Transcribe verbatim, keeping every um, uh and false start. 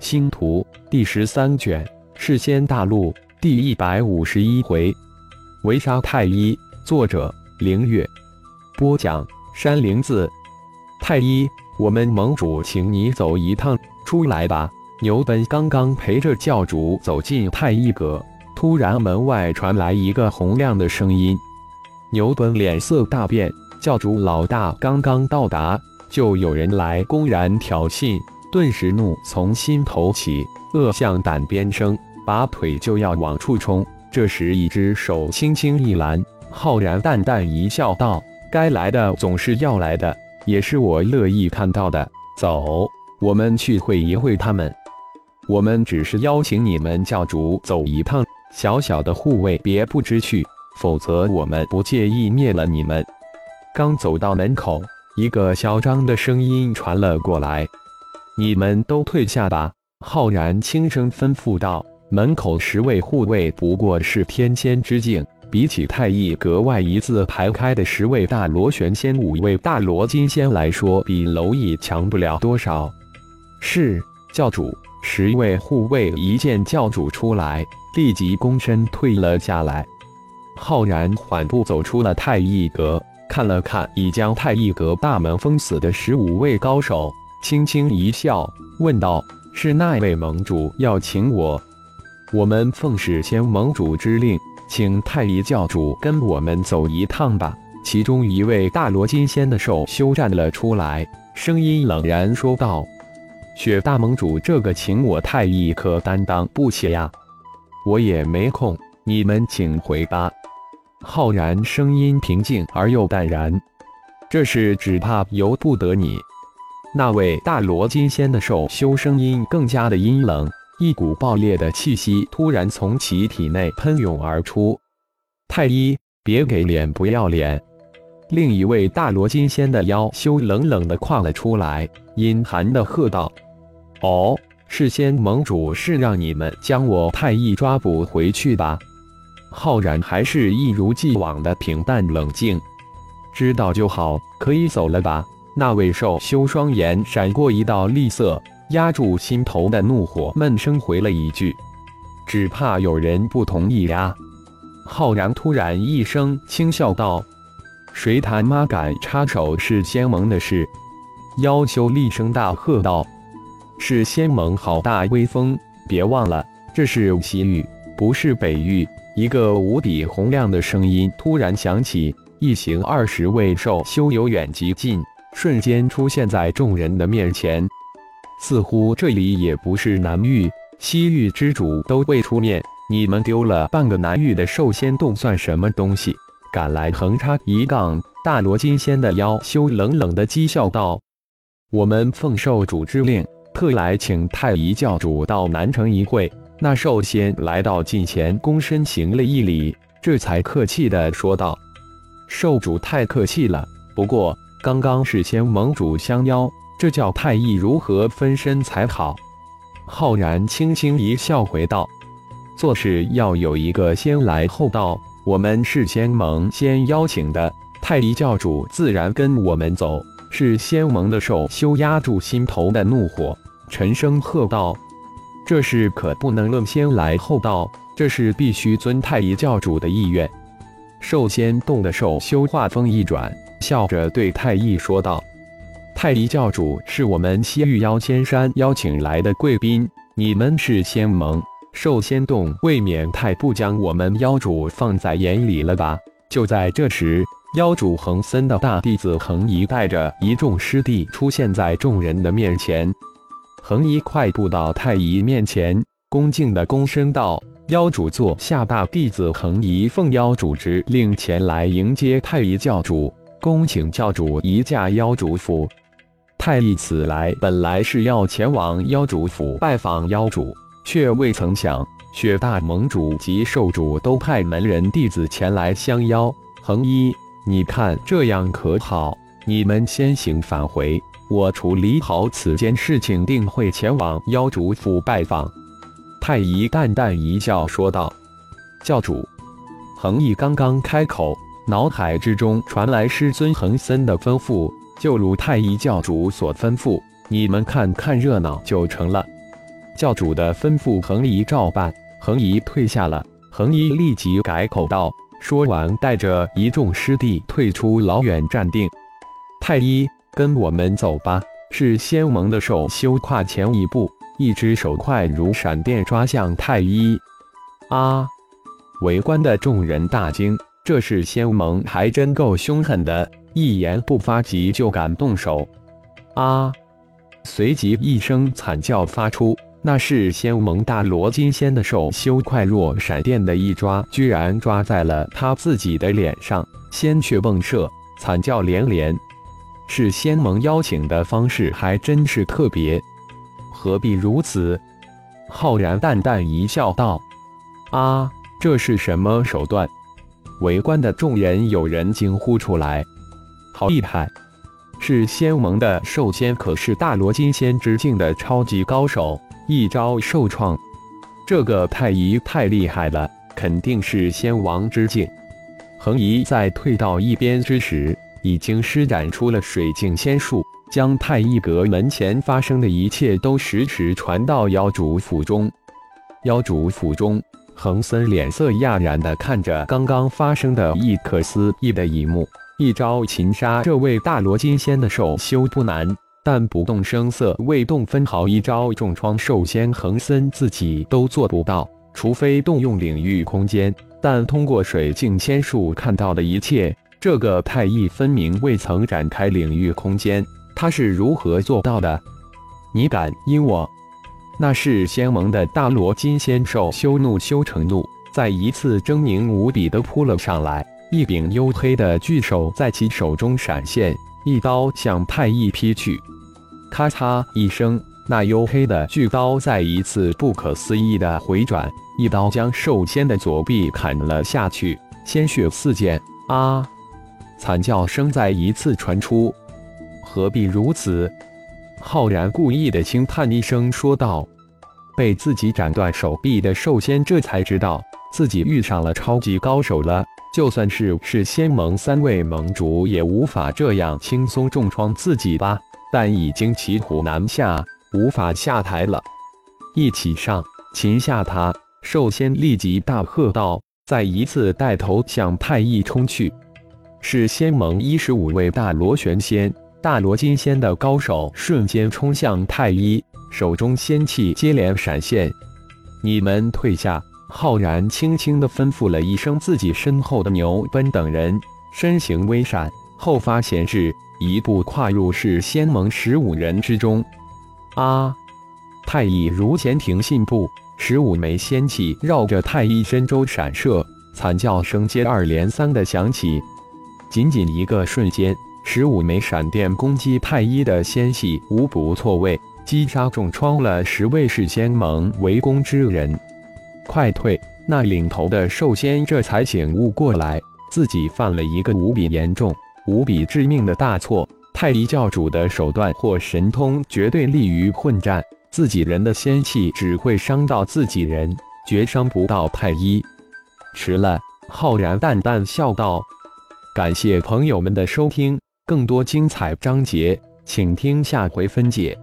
星图第十三卷世仙大陆第一百五十一回围杀太一，作者凌月，播讲山灵子。太一，我们盟主请你走一趟，出来吧。牛本刚刚陪着教主走进太一阁，突然门外传来一个洪亮的声音。牛本脸色大变，教主老大刚刚到达，就有人来公然挑衅，顿时怒从心头起，恶向胆边生，拔腿就要往出冲。这时一只手轻轻一拦，浩然淡淡一笑道：该来的总是要来的，也是我乐意看到的。走，我们去会一会他们。我们只是邀请你们教主走一趟，小小的护卫别不知趣，否则我们不介意灭了你们。刚走到门口，一个嚣张的声音传了过来：你们都退下吧。浩然轻声吩咐道。门口十位护卫不过是天仙之境，比起太一格外一字排开的十位大罗玄仙、五位大罗金仙来说，比蝼蚁强不了多少。是，教主。十位护卫一见教主出来，立即躬身退了下来。浩然缓步走出了太一阁，看了看已将太一阁大门封死的十五位高手，轻轻一笑，问道：是那位盟主要请我？我们奉始仙盟主之令，请太一教主跟我们走一趟吧。其中一位大罗金仙的兽修站了出来，声音冷然说道：雪大盟主，这个请我太一可担当不起呀，我也没空，你们请回吧。浩然声音平静而又淡然：这事只怕由不得你。那位大罗金仙的兽修声音更加的阴冷，一股爆裂的气息突然从其体内喷涌而出。太一，别给脸不要脸。另一位大罗金仙的妖修冷冷地跨了出来，阴寒地喝道：哦，世仙盟主是让你们将我太一抓捕回去吧？浩然还是一如既往的平淡冷静：知道就好，可以走了吧。那位兽修双眼闪过一道厉色，压住心头的怒火，闷声回了一句：只怕有人不同意呀。浩然突然一声轻笑道：谁他妈敢插手世仙盟的事？妖修厉声大喝道：世仙盟好大威风，别忘了这是西域不是北域。一个无比洪亮的声音突然响起，一行二十位兽修由远及近，瞬间出现在众人的面前。似乎这里也不是南域，西域之主都未出面，你们丢了半个南域的兽仙洞算什么东西？赶来横插一杠！大罗金仙的妖修冷冷的讥笑道：我们奉兽主之令，特来请太一教主到南城一会。那兽仙来到近前，躬身行了一礼，这才客气的说道：兽主太客气了，不过刚刚世仙盟主相邀，这叫太一如何分身才好。浩然轻轻一笑回道：做事要有一个先来后到，我们是仙盟先邀请的，太一教主自然跟我们走。是仙盟的兽修压住心头的怒火，沉声喝道：这事可不能论先来后到，这事必须遵太一教主的意愿。兽仙洞的兽修话锋一转，笑着对太一说道：太一教主是我们西域妖仙山邀请来的贵宾，你们是仙盟兽仙洞，未免太不将我们妖主放在眼里了吧。就在这时，妖主恒森的大弟子恒一带着一众师弟出现在众人的面前。恒一快步到太一面前，恭敬的躬身道：妖主座下大弟子恒一奉妖主之令前来迎接太一教主，恭请教主移驾妖主府。太一此来本来是要前往妖主府拜访妖主，却未曾想雪大盟主及兽主都派门人弟子前来相邀。恒一，你看这样可好，你们先行返回，我处理好此件事情，定会前往妖主府拜访。太一淡淡一笑说道：教主。恒一刚刚开口，脑海之中传来师尊恒森的吩咐：就如太一教主所吩咐，你们看看热闹就成了。教主的吩咐恒仪照办，恒仪退下了。恒仪立即改口道，说完带着一众师弟退出老远站定。太一，跟我们走吧。是仙盟的手修跨前一步，一只手快如闪电抓向太一。啊！围观的众人大惊，这是仙盟还真够凶狠的，一言不发即就敢动手。啊！随即一声惨叫发出，那是仙盟大罗金仙的手修快若闪电的一抓，居然抓在了他自己的脸上，鲜血迸射，惨叫连连。是仙盟邀请的方式还真是特别，何必如此？浩然淡淡一笑道：“啊，这是什么手段？”围观的众人有人惊呼出来：“好厉害！”是仙盟的兽仙可是大罗金仙之境的超级高手，一招受创。这个太乙太厉害了，肯定是仙王之境。恒仪在退到一边之时，已经施展出了水镜仙术，将太乙阁门前发生的一切都实时传到妖主府中。妖主府中，恒森脸色讶然地看着刚刚发生的一可思议的一幕。一招擒杀这位大罗金仙的手修不难，但不动声色未动分毫一招重创兽仙，恒森自己都做不到，除非动用领域空间。但通过水镜仙术看到的一切，这个太乙分明未曾展开领域空间，他是如何做到的？你敢阴我？那是仙盟的大罗金仙兽修怒修成怒，再一次狰狞无比地扑了上来。一柄黝黑的巨手在其手中闪现，一刀向太一劈去。咔嚓一声，那黝黑的巨刀再一次不可思议的回转，一刀将兽仙的左臂砍了下去，鲜血四溅。啊！惨叫声再一次传出。何必如此？浩然故意的轻叹一声说道。被自己斩断手臂的兽仙这才知道自己遇上了超级高手了，就算是是仙盟三位盟主也无法这样轻松重创自己吧，但已经骑虎难下，无法下台了。一起上，擒下他！兽仙立即大喝道，再一次带头向太一冲去。是仙盟一十五位大罗玄仙、大罗金仙的高手瞬间冲向太一，手中仙气接连闪现。你们退下！浩然轻轻地吩咐了一声，自己身后的牛奔等人身形微闪，后发先至，一步跨入是仙盟十五人之中。啊！太乙如前庭信步，十五枚仙气绕着太乙身周闪射，惨叫声接二连三的响起。仅仅一个瞬间，十五枚闪电攻击太乙的仙气无不错位，击杀重创了十位是仙盟围攻之人。快退！那领头的兽仙这才醒悟过来，自己犯了一个无比严重、无比致命的大错。太一教主的手段或神通绝对利于混战，自己人的仙气只会伤到自己人，绝伤不到太一。迟了！浩然淡淡笑道。感谢朋友们的收听，更多精彩章节，请听下回分解。